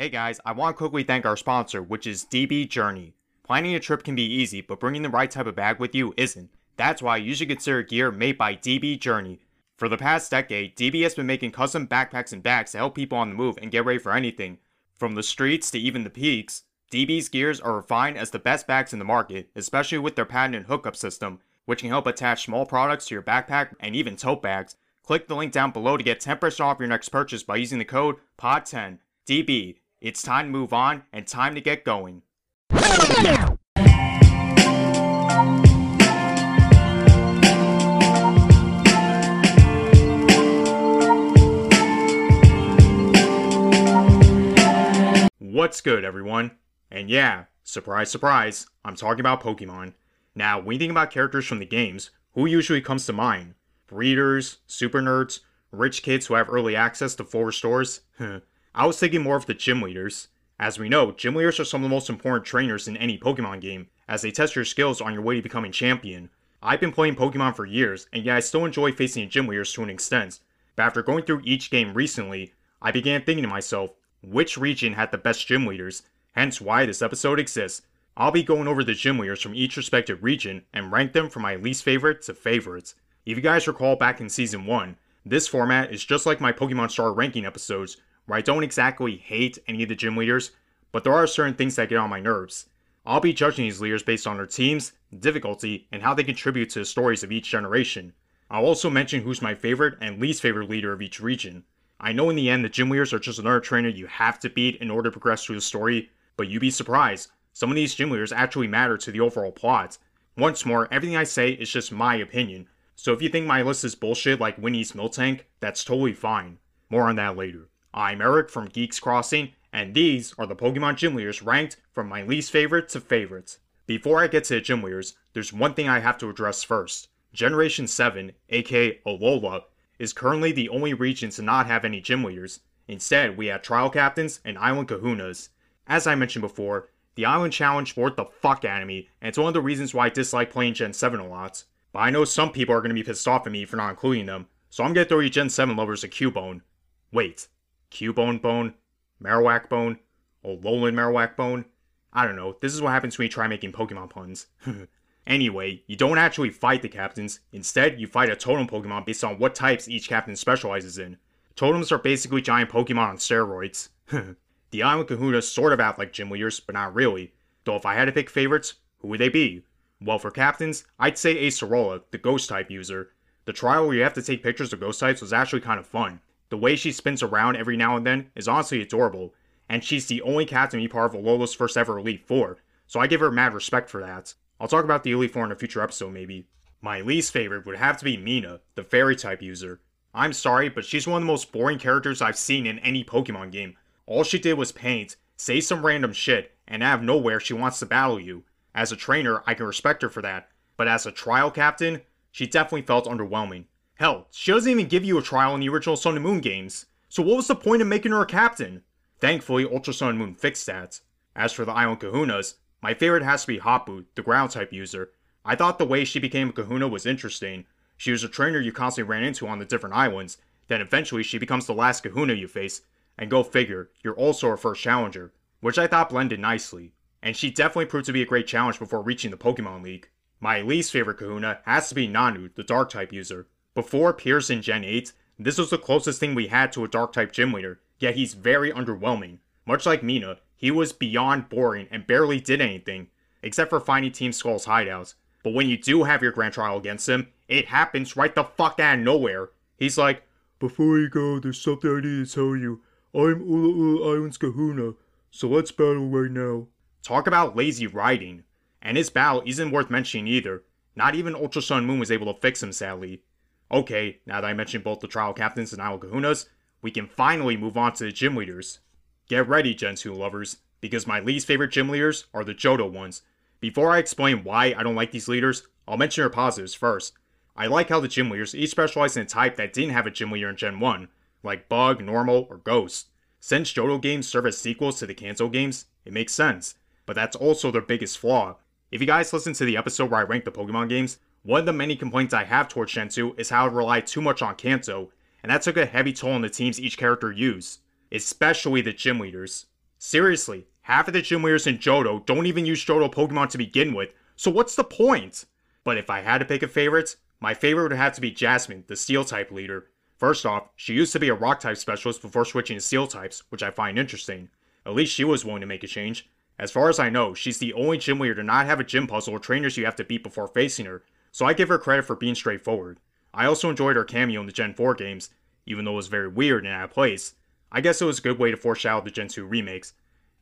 Hey guys, I want to quickly thank our sponsor, which is DB Journey. Planning a trip can be easy, but bringing the right type of bag with you isn't. That's why you should consider gear made by DB Journey. For the past decade, DB has been making custom backpacks and bags to help people on the move and get ready for anything. From the streets to even the peaks, DB's gears are refined as the best bags in the market, especially with their patented hookup system, which can help attach small products to your backpack and even tote bags. Click the link down below to get 10% off your next purchase by using the code POD10. DB. It's time to move on, and time to get going. What's good, everyone? And yeah, surprise, surprise, I'm talking about Pokemon. Now, when you think about characters from the games, who usually comes to mind? Breeders, super nerds, rich kids who have early access to four stores? I was thinking more of the gym leaders. As we know, gym leaders are some of the most important trainers in any Pokemon game, as they test your skills on your way to becoming champion. I've been playing Pokemon for years, and yet I still enjoy facing gym leaders to an extent. But after going through each game recently, I began thinking to myself, which region had the best gym leaders? Hence why this episode exists. I'll be going over the gym leaders from each respective region, and rank them from my least favorite to favorites. If you guys recall back in Season 1, this format is just like my Pokemon Star ranking episodes, where I don't exactly hate any of the gym leaders, but there are certain things that get on my nerves. I'll be judging these leaders based on their teams, difficulty, and how they contribute to the stories of each generation. I'll also mention who's my favorite and least favorite leader of each region. I know in the end the gym leaders are just another trainer you have to beat in order to progress through the story, but you'd be surprised, some of these gym leaders actually matter to the overall plot. Once more, everything I say is just my opinion, so if you think my list is bullshit like Whitney's Miltank, that's totally fine. More on that later. I'm Eric from Geeks Crossing, and these are the Pokemon gym leaders ranked from my least favorite to favorites. Before I get to the gym leaders, there's one thing I have to address first. Generation 7, aka Alola, is currently the only region to not have any gym leaders. Instead, we have trial captains and island kahunas. As I mentioned before, the island challenge bored the fuck out of me, and it's one of the reasons why I dislike playing Gen 7 a lot. But I know some people are going to be pissed off at me for not including them, so I'm going to throw you Gen 7 lovers a Cubone. Wait. Cubone Bone, Marowak Bone, Alolan Marowak Bone. I don't know, this is what happens when you try making Pokemon puns. Anyway, you don't actually fight the captains, instead you fight a totem Pokemon based on what types each captain specializes in. Totems are basically giant Pokemon on steroids. The island kahunas sort of act like gym leaders, but not really. Though if I had to pick favorites, who would they be? Well, for captains, I'd say Acerola, the ghost type user. The trial where you have to take pictures of ghost types was actually kind of fun. The way she spins around every now and then is honestly adorable, and she's the only captain to be part of Alola's first ever Elite Four, so I give her mad respect for that. I'll talk about the Elite Four in a future episode maybe. My least favorite would have to be Mina, the fairy type user. I'm sorry, but she's one of the most boring characters I've seen in any Pokemon game. All she did was paint, say some random shit, and out of nowhere she wants to battle you. As a trainer, I can respect her for that, but as a trial captain, she definitely felt underwhelming. Hell, she doesn't even give you a trial in the original Sun and Moon games, so what was the point of making her a captain? Thankfully, Ultra Sun and Moon fixed that. As for the island kahunas, my favorite has to be Hapu, the ground type user. I thought the way she became a kahuna was interesting. She was a trainer you constantly ran into on the different islands, then eventually she becomes the last kahuna you face, and go figure, you're also her first challenger, which I thought blended nicely. And she definitely proved to be a great challenge before reaching the Pokemon League. My least favorite kahuna has to be Nanu, the dark type user. Before Piers in Gen 8, this was the closest thing we had to a Dark-type gym leader, yet he's very underwhelming. Much like Mina, he was beyond boring and barely did anything, except for finding Team Skull's hideouts. But when you do have your grand trial against him, it happens right the fuck out of nowhere. He's like, "Before you go, there's something I need to tell you. I'm Ula'ula Island's kahuna, so let's battle right now." Talk about lazy writing. And his battle isn't worth mentioning either. Not even Ultra Sun and Moon was able to fix him, sadly. Okay, now that I mentioned both the trial captains and island kahunas, we can finally move on to the gym leaders. Get ready, Gen 2 lovers, because my least favorite gym leaders are the Johto ones. Before I explain why I don't like these leaders, I'll mention their positives first. I like how the gym leaders each specialize in a type that didn't have a gym leader in Gen 1, like Bug, Normal, or Ghost. Since Johto games serve as sequels to the Kanto games, it makes sense, but that's also their biggest flaw. If you guys listen to the episode where I rank the Pokemon games, one of the many complaints I have towards Gen 2 is how it relied too much on Kanto, and that took a heavy toll on the teams each character used, especially the gym leaders. Seriously, half of the gym leaders in Johto don't even use Johto Pokemon to begin with, so what's the point? But if I had to pick a favorite, my favorite would have to be Jasmine, the Steel-type leader. First off, she used to be a Rock-type specialist before switching to Steel-types, which I find interesting. At least she was willing to make a change. As far as I know, she's the only gym leader to not have a gym puzzle or trainers you have to beat before facing her, so I give her credit for being straightforward. I also enjoyed her cameo in the Gen 4 games, even though it was very weird and out of place. I guess it was a good way to foreshadow the Gen 2 remakes.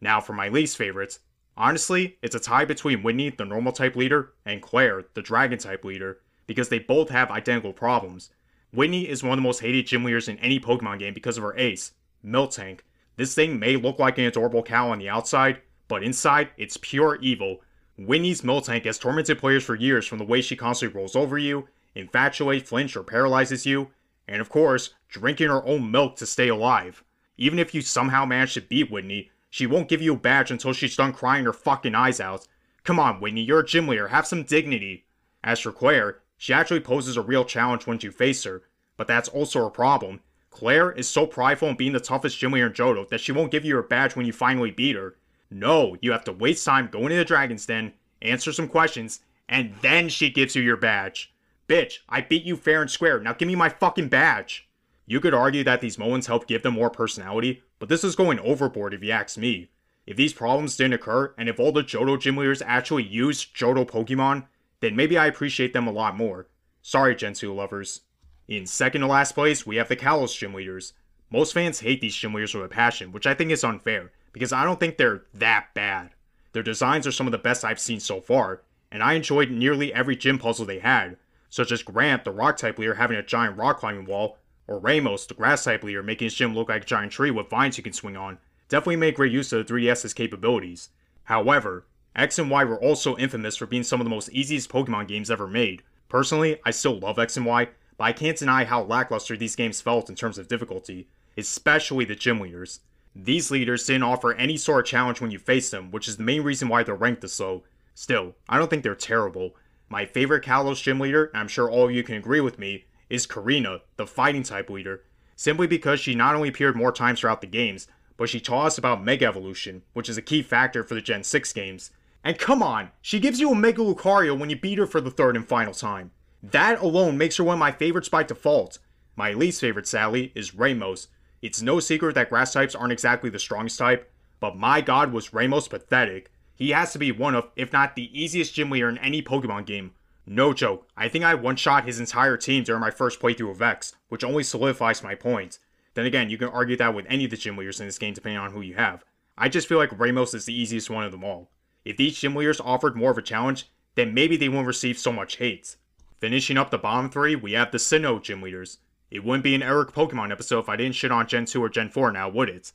Now for my least favorites. Honestly, it's a tie between Whitney, the Normal-type leader, and Claire, the Dragon-type leader, because they both have identical problems. Whitney is one of the most hated gym leaders in any Pokemon game because of her ace, Miltank. This thing may look like an adorable cow on the outside, but inside, it's pure evil. Whitney's Miltank has tormented players for years from the way she constantly rolls over you, infatuates, flinches, or paralyzes you, and of course, drinking her own milk to stay alive. Even if you somehow manage to beat Whitney, she won't give you a badge until she's done crying her fucking eyes out. Come on, Whitney, you're a gym leader, have some dignity. As for Claire, she actually poses a real challenge once you face her, but that's also her problem. Claire is so prideful in being the toughest gym leader in Johto that she won't give you her badge when you finally beat her. No, you have to waste time going to the Dragon's Den, answer some questions, and then she gives you your badge. Bitch, I beat you fair and square, now give me my fucking badge. You could argue that these moments help give them more personality, but this is going overboard if you ask me. If these problems didn't occur, and if all the Johto gym leaders actually used Johto Pokemon, then maybe I appreciate them a lot more. Sorry, Gen 2 lovers. In second to last place, we have the Kalos gym leaders. Most fans hate these gym leaders with a passion, which I think is unfair, because I don't think they're that bad. Their designs are some of the best I've seen so far, and I enjoyed nearly every gym puzzle they had, such as Grant, the Rock-type leader, having a giant rock climbing wall, or Ramos, the Grass-type leader, making his gym look like a giant tree with vines you can swing on. Definitely made great use of the 3DS's capabilities. However, X and Y were also infamous for being some of the most easiest Pokemon games ever made. Personally, I still love X and Y, but I can't deny how lackluster these games felt in terms of difficulty, especially the gym leaders. These leaders didn't offer any sort of challenge when you face them, which is the main reason why they're ranked this low. Still, I don't think they're terrible. My favorite Kalos gym leader, and I'm sure all of you can agree with me, is Karina, the fighting type leader, simply because she not only appeared more times throughout the games, but she taught us about Mega Evolution, which is a key factor for the Gen 6 games. And come on, she gives you a Mega Lucario when you beat her for the third and final time. That alone makes her one of my favorites by default. My least favorite, sadly, is Ramos. It's no secret that grass types aren't exactly the strongest type, but my god was Ramos pathetic. He has to be one of, if not the easiest gym leader in any Pokemon game. No joke, I think I one-shot his entire team during my first playthrough of X, which only solidifies my point. Then again, you can argue that with any of the gym leaders in this game depending on who you have. I just feel like Ramos is the easiest one of them all. If these gym leaders offered more of a challenge, then maybe they wouldn't receive so much hate. Finishing up the bottom three, we have the Sinnoh gym leaders. It wouldn't be an Eric Pokemon episode if I didn't shit on Gen 2 or Gen 4 now, would it?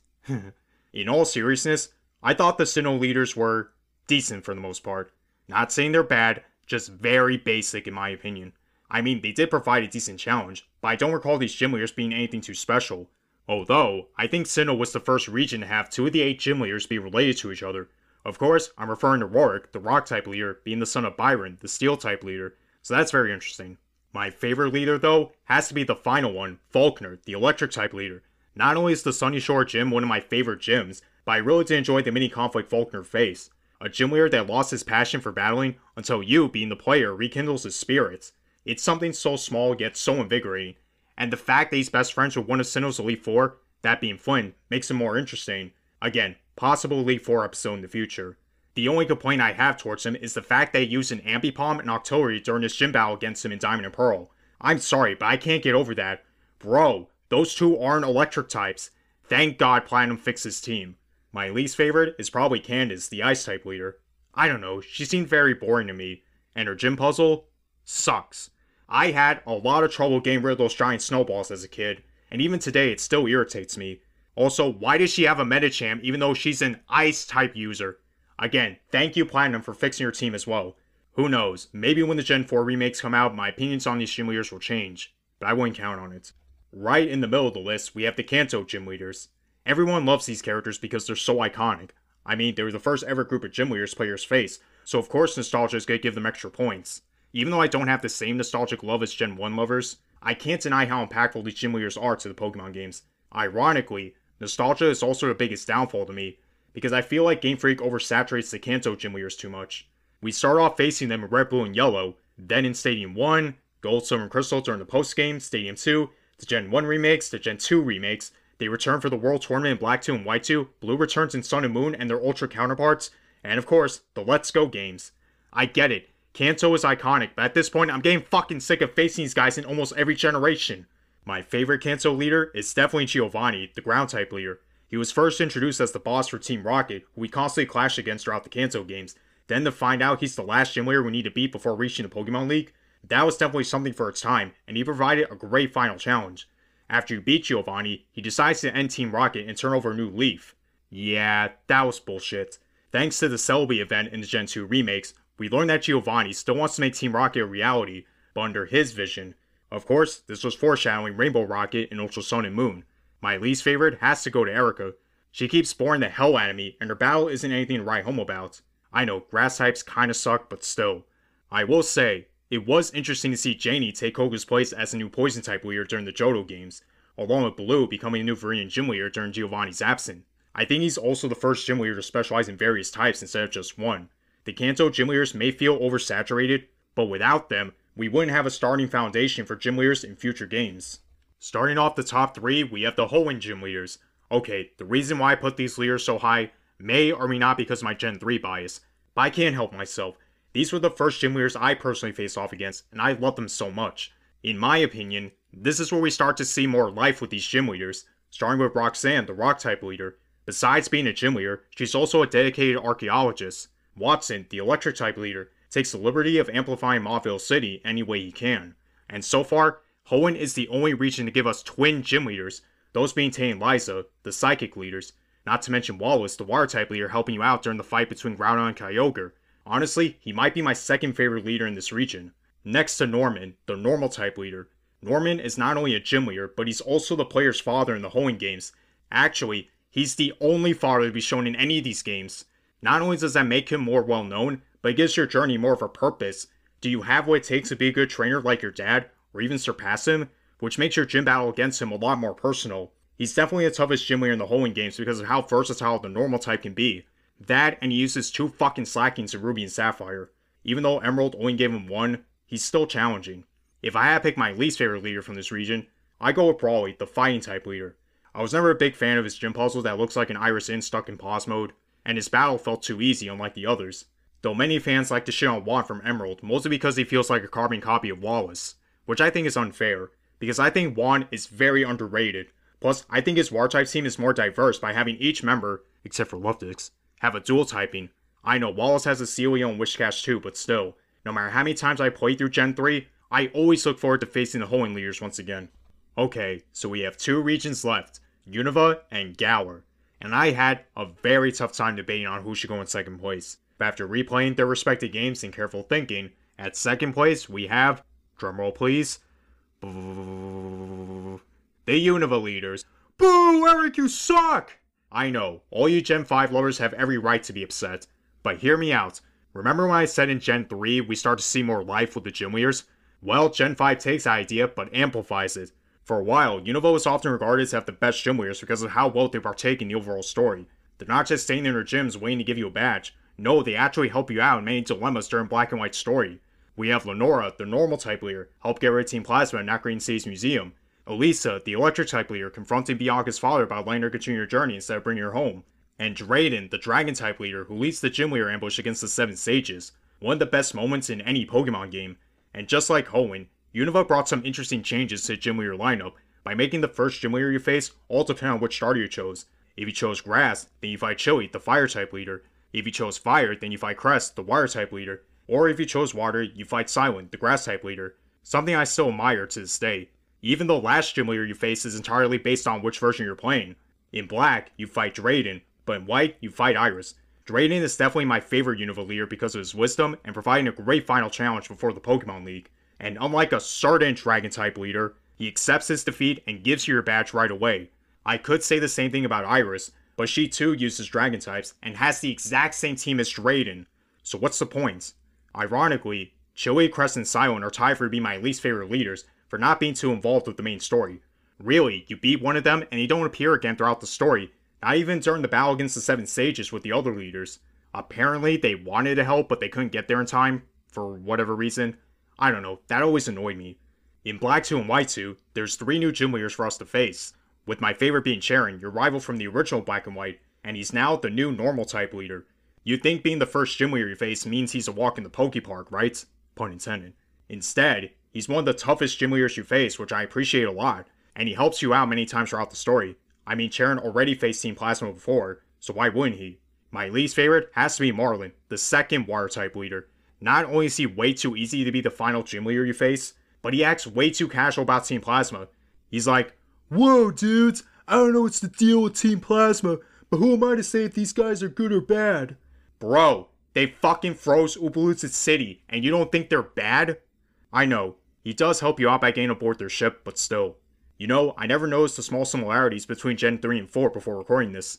In all seriousness, I thought the Sinnoh leaders were decent for the most part. Not saying they're bad, just very basic in my opinion. I mean, they did provide a decent challenge, but I don't recall these gym leaders being anything too special. Although, I think Sinnoh was the first region to have two of the 8 gym leaders be related to each other. Of course, I'm referring to Rorik, the Rock-type leader, being the son of Byron, the Steel-type leader, so that's very interesting. My favorite leader, though, has to be the final one, Faulkner, the Electric-type leader. Not only is the Sunny Shore Gym one of my favorite gyms, but I really did enjoy the mini-conflict Faulkner faced. A gym leader that lost his passion for battling until you, being the player, rekindles his spirits. It's something so small yet so invigorating, and the fact that he's best friends with one of Sinnoh's Elite Four, that being Flynn, makes him more interesting. Again, possible Elite Four episode in the future. The only complaint I have towards him is the fact that he used an Ambipom and Octillery during his gym battle against him in Diamond and Pearl. I'm sorry, but I can't get over that. Bro, those two aren't electric types. Thank God Platinum fixed his team. My least favorite is probably Candace, the Ice-type leader. I don't know, she seemed very boring to me, and her gym puzzle sucks. I had a lot of trouble getting rid of those giant snowballs as a kid, and even today it still irritates me. Also, why does she have a Medicham even though she's an Ice-type user? Again, thank you Platinum for fixing your team as well. Who knows, maybe when the Gen 4 remakes come out, my opinions on these gym leaders will change, but I wouldn't count on it. Right in the middle of the list, we have the Kanto gym leaders. Everyone loves these characters because they're so iconic. I mean, they were the first ever group of gym leaders players face, so of course nostalgia is going to give them extra points. Even though I don't have the same nostalgic love as Gen 1 lovers, I can't deny how impactful these gym leaders are to the Pokemon games. Ironically, nostalgia is also the biggest downfall to me. because I feel like Game Freak oversaturates the Kanto gym leaders too much. We start off facing them in Red, Blue, and Yellow, then in Stadium 1, Gold, Silver, and Crystal during the post-game, Stadium 2, the Gen 1 remakes, the Gen 2 remakes, they return for the World Tournament in Black 2 and White 2, Blue returns in Sun and Moon and their Ultra counterparts, and of course, the Let's Go games. I get it, Kanto is iconic, but at this point I'm getting fucking sick of facing these guys in almost every generation. My favorite Kanto leader is definitely Giovanni, the ground-type leader. He was first introduced as the boss for Team Rocket, who we constantly clash against throughout the Kanto games, then to find out he's the last gym leader we need to beat before reaching the Pokemon League. That was definitely something for its time, and he provided a great final challenge. After you beat Giovanni, he decides to end Team Rocket and turn over a new leaf. Yeah, that was bullshit. Thanks to the Celebi event in the Gen 2 remakes, we learned that Giovanni still wants to make Team Rocket a reality, but under his vision. Of course, this was foreshadowing Rainbow Rocket in Ultra Sun and Moon. My least favorite has to go to Erika. She keeps boring the hell out of me, and her battle isn't anything to write home about. I know, grass types kinda suck, but still. I will say, it was interesting to see Janie take Koga's place as a new Poison-type leader during the Johto games, along with Blue becoming a new Viridian gym leader during Giovanni's absence. I think he's also the first gym leader to specialize in various types instead of just one. The Kanto gym leaders may feel oversaturated, but without them, we wouldn't have a starting foundation for gym leaders in future games. Starting off the top 3, we have the Hoenn gym leaders. Okay, the reason why I put these leaders so high may or may not because of my Gen 3 bias, but I can't help myself. These were the first gym leaders I personally faced off against, and I love them so much. In my opinion, this is where we start to see more life with these gym leaders, starting with Roxanne, the Rock-type leader. Besides being a gym leader, she's also a dedicated archaeologist. Watson, the Electric-type leader, takes the liberty of amplifying Mottville City any way he can. And so far, Hoenn is the only region to give us twin gym leaders, those being Tay and Liza, the Psychic leaders, not to mention Wallace, the Water-type leader helping you out during the fight between Groudon and Kyogre. Honestly, he might be my second favorite leader in this region. Next to Norman, the normal type leader. Norman is not only a gym leader, but he's also the player's father in the Hoenn games. Actually, he's the only father to be shown in any of these games. Not only does that make him more well known, but it gives your journey more of a purpose. Do you have what it takes to be a good trainer like your dad, or even surpass him? Which makes your gym battle against him a lot more personal. He's definitely the toughest gym leader in the Hoenn games because of how versatile the normal type can be. That, and he uses two fucking slackings in Ruby and Sapphire. Even though Emerald only gave him one, he's still challenging. If I had to pick my least favorite leader from this region, I'd go with Brawly, the fighting type leader. I was never a big fan of his gym puzzle that looks like an Iris Inn stuck in pause mode, and his battle felt too easy unlike the others. Though many fans like to shit on Juan from Emerald, mostly because he feels like a carbon copy of Wallace. Which I think is unfair, because I think Juan is very underrated. Plus, I think his Water-type team is more diverse by having each member, except for Luftix, have a dual typing. I know Wallace has a Celio and Wishcash too, but still, no matter how many times I play through Gen 3, I always look forward to facing the Hoenn leaders once again. Okay, so we have two regions left, Unova and Galar, and I had a very tough time debating on who should go in second place. But after replaying their respective games and careful thinking, at second place we have, drumroll please, boo, the Unova leaders. Boo, Eric, you suck! I know, all you Gen 5 lovers have every right to be upset, but hear me out. Remember when I said in Gen 3 we start to see more life with the gym leaders? Well, Gen 5 takes that idea, but amplifies it. For a while, Unova was often regarded as have the best gym leaders because of how well they partake in the overall story. They're not just staying in their gyms waiting to give you a badge. No, they actually help you out in many dilemmas during Black and White story. We have Lenora, the normal type leader, help get rid of Team Plasma in Green City's museum. Elisa, the electric type leader, confronting Bianca's father about letting her continue her journey instead of bringing her home. And Drayden, the dragon type leader, who leads the gym leader ambush against the Seven Sages. One of the best moments in any Pokemon game. And just like Hoenn, Unova brought some interesting changes to the gym leader lineup by making the first gym leader you face all depend on which starter you chose. If you chose Grass, then you fight Chili, the fire type leader. If you chose Fire, then you fight Crest, the water type leader. Or if you chose Water, you fight Silent, the grass type leader. Something I still admire to this day. Even the last gym leader you face is entirely based on which version you're playing. In Black, you fight Drayden, but in White, you fight Iris. Drayden is definitely my favorite Unova leader because of his wisdom and providing a great final challenge before the Pokemon League. And unlike a certain Dragon-type leader, he accepts his defeat and gives you your badge right away. I could say the same thing about Iris, but she too uses Dragon-types and has the exact same team as Drayden. So what's the point? Ironically, Chili, Crest, and Silent are tied for being my least favorite leaders, for not being too involved with the main story. Really, you beat one of them and they don't appear again throughout the story. Not even during the battle against the Seven Sages with the other leaders. Apparently, they wanted to help, but they couldn't get there in time, for whatever reason. I don't know, that always annoyed me. In Black 2 and White 2, there's 3 new gym leaders for us to face, with my favorite being Charon, your rival from the original Black and White, and he's now the new normal type leader. You'd think being the first gym leader you face means he's a walk in the Pokepark, right? Pun intended. Instead, he's one of the toughest gym leaders you face, which I appreciate a lot, and he helps you out many times throughout the story. I mean, Charon already faced Team Plasma before, so why wouldn't he? My least favorite has to be Marlin, the second water type leader. Not only is he way too easy to be the final gym leader you face, but he acts way too casual about Team Plasma. He's like, "Whoa dudes, I don't know what's the deal with Team Plasma, but who am I to say if these guys are good or bad?" Bro, they fucking froze Oopaloosa City, and you don't think they're bad? I know, he does help you out by getting aboard their ship, but still. You know, I never noticed the small similarities between Gen 3 and 4 before recording this.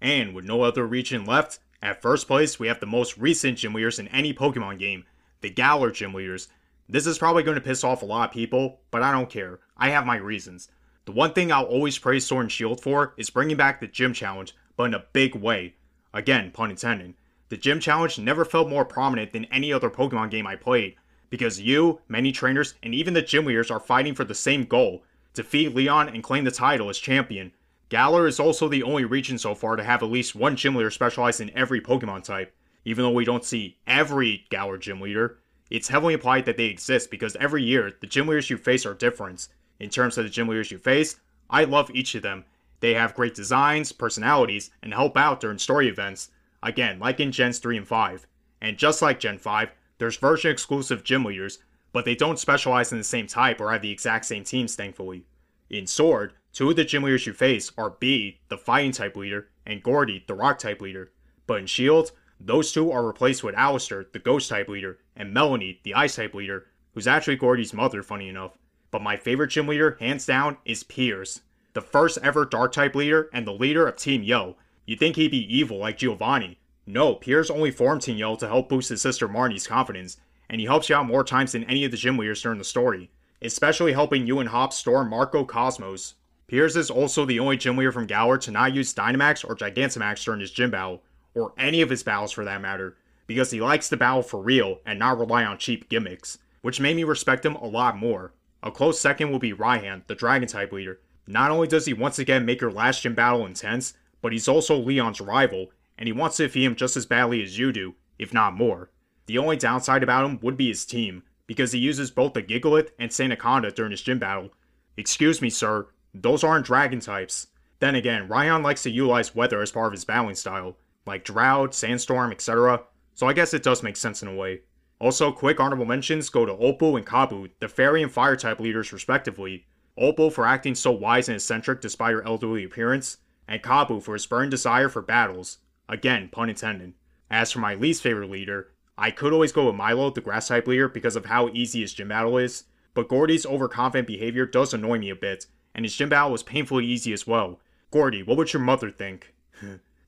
And with no other region left, at first place we have the most recent gym leaders in any Pokemon game, the Galar gym leaders. This is probably going to piss off a lot of people, but I don't care, I have my reasons. The one thing I'll always praise Sword and Shield for is bringing back the gym challenge, but in a big way. Again, pun intended. The gym challenge never felt more prominent than any other Pokemon game I played, because you, many trainers, and even the gym leaders are fighting for the same goal, defeat Leon and claim the title as champion. Galar is also the only region so far to have at least one gym leader specialized in every Pokemon type, even though we don't see every Galar gym leader. It's heavily implied that they exist because every year, the gym leaders you face are different. In terms of the gym leaders you face, I love each of them. They have great designs, personalities, and help out during story events. Again, like in Gens 3 and 5. And just like Gen 5, there's version-exclusive gym leaders, but they don't specialize in the same type or have the exact same teams, thankfully. In Sword, 2 of the gym leaders you face are Bea, the Fighting-type leader, and Gordy, the Rock-type leader. But in Shield, those 2 are replaced with Alistair, the Ghost-type leader, and Melanie, the Ice-type leader, who's actually Gordy's mother, funny enough. But my favorite gym leader, hands down, is Piers, the first ever Dark-type leader and the leader of Team Yell. You'd think he'd be evil like Giovanni. No, Piers only formed Team Yell to help boost his sister Marnie's confidence, and he helps you out more times than any of the gym leaders during the story, especially helping you and Hop storm Marco Cosmos. Piers is also the only gym leader from Galar to not use Dynamax or Gigantamax during his gym battle, or any of his battles for that matter, because he likes to battle for real and not rely on cheap gimmicks, which made me respect him a lot more. A close second will be Raihan, the Dragon-type leader. Not only does he once again make your last gym battle intense, but he's also Leon's rival, and he wants to defeat him just as badly as you do, if not more. The only downside about him would be his team, because he uses both the Gigalith and Sandaconda during his gym battle. Excuse me, sir, those aren't Dragon-types. Then again, Raihan likes to utilize weather as part of his battling style, like Drought, Sandstorm, etc., so I guess it does make sense in a way. Also, quick honorable mentions go to Opal and Kabu, the Fairy and Fire-type leaders respectively. Opal for acting so wise and eccentric despite her elderly appearance, and Kabu for his burning desire for battles. Again, pun intended. As for my least favorite leader, I could always go with Milo, the Grass-type leader, because of how easy his gym battle is, but Gordy's overconfident behavior does annoy me a bit, and his gym battle was painfully easy as well. Gordy, what would your mother think?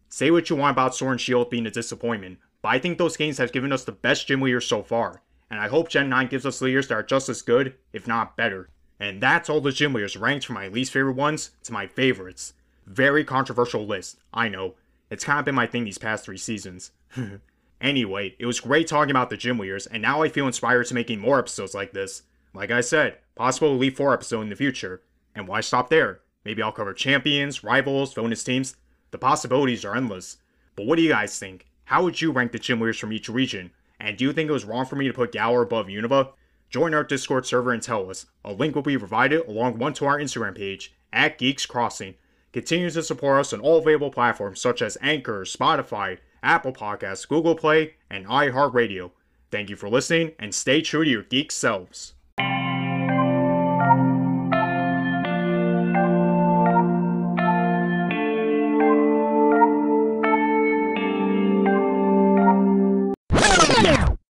Say what you want about Sword and Shield being a disappointment, but I think those games have given us the best gym leaders so far, and I hope Gen 9 gives us leaders that are just as good, if not better. And that's all the gym leaders ranked from my least favorite ones to my favorites. Very controversial list, I know. It's kind of been my thing these past 3 seasons. Anyway, it was great talking about the gym leaders, and now I feel inspired to making more episodes like this. Like I said, possible Elite 4 episode in the future. And why stop there? Maybe I'll cover champions, rivals, bonus teams. The possibilities are endless. But what do you guys think? How would you rank the gym leaders from each region? And do you think it was wrong for me to put Galar above Unova? Join our Discord server and tell us. A link will be provided along one to our Instagram page, at Geeks Crossing. Continue to support us on all available platforms such as Anchor, Spotify, Apple Podcasts, Google Play, and iHeartRadio. Thank you for listening, and stay true to your geek selves.